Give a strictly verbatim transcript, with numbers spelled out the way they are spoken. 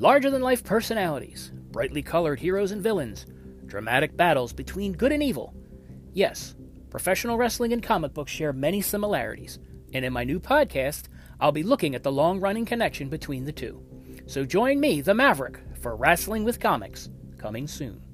larger-than-life personalities, brightly colored heroes and villains, dramatic battles between good and evil. Yes, professional wrestling and comic books share many similarities, and in my new podcast, I'll be looking at the long-running connection between the two. So join me, the Maverick, for Wrestling with Comics, coming soon.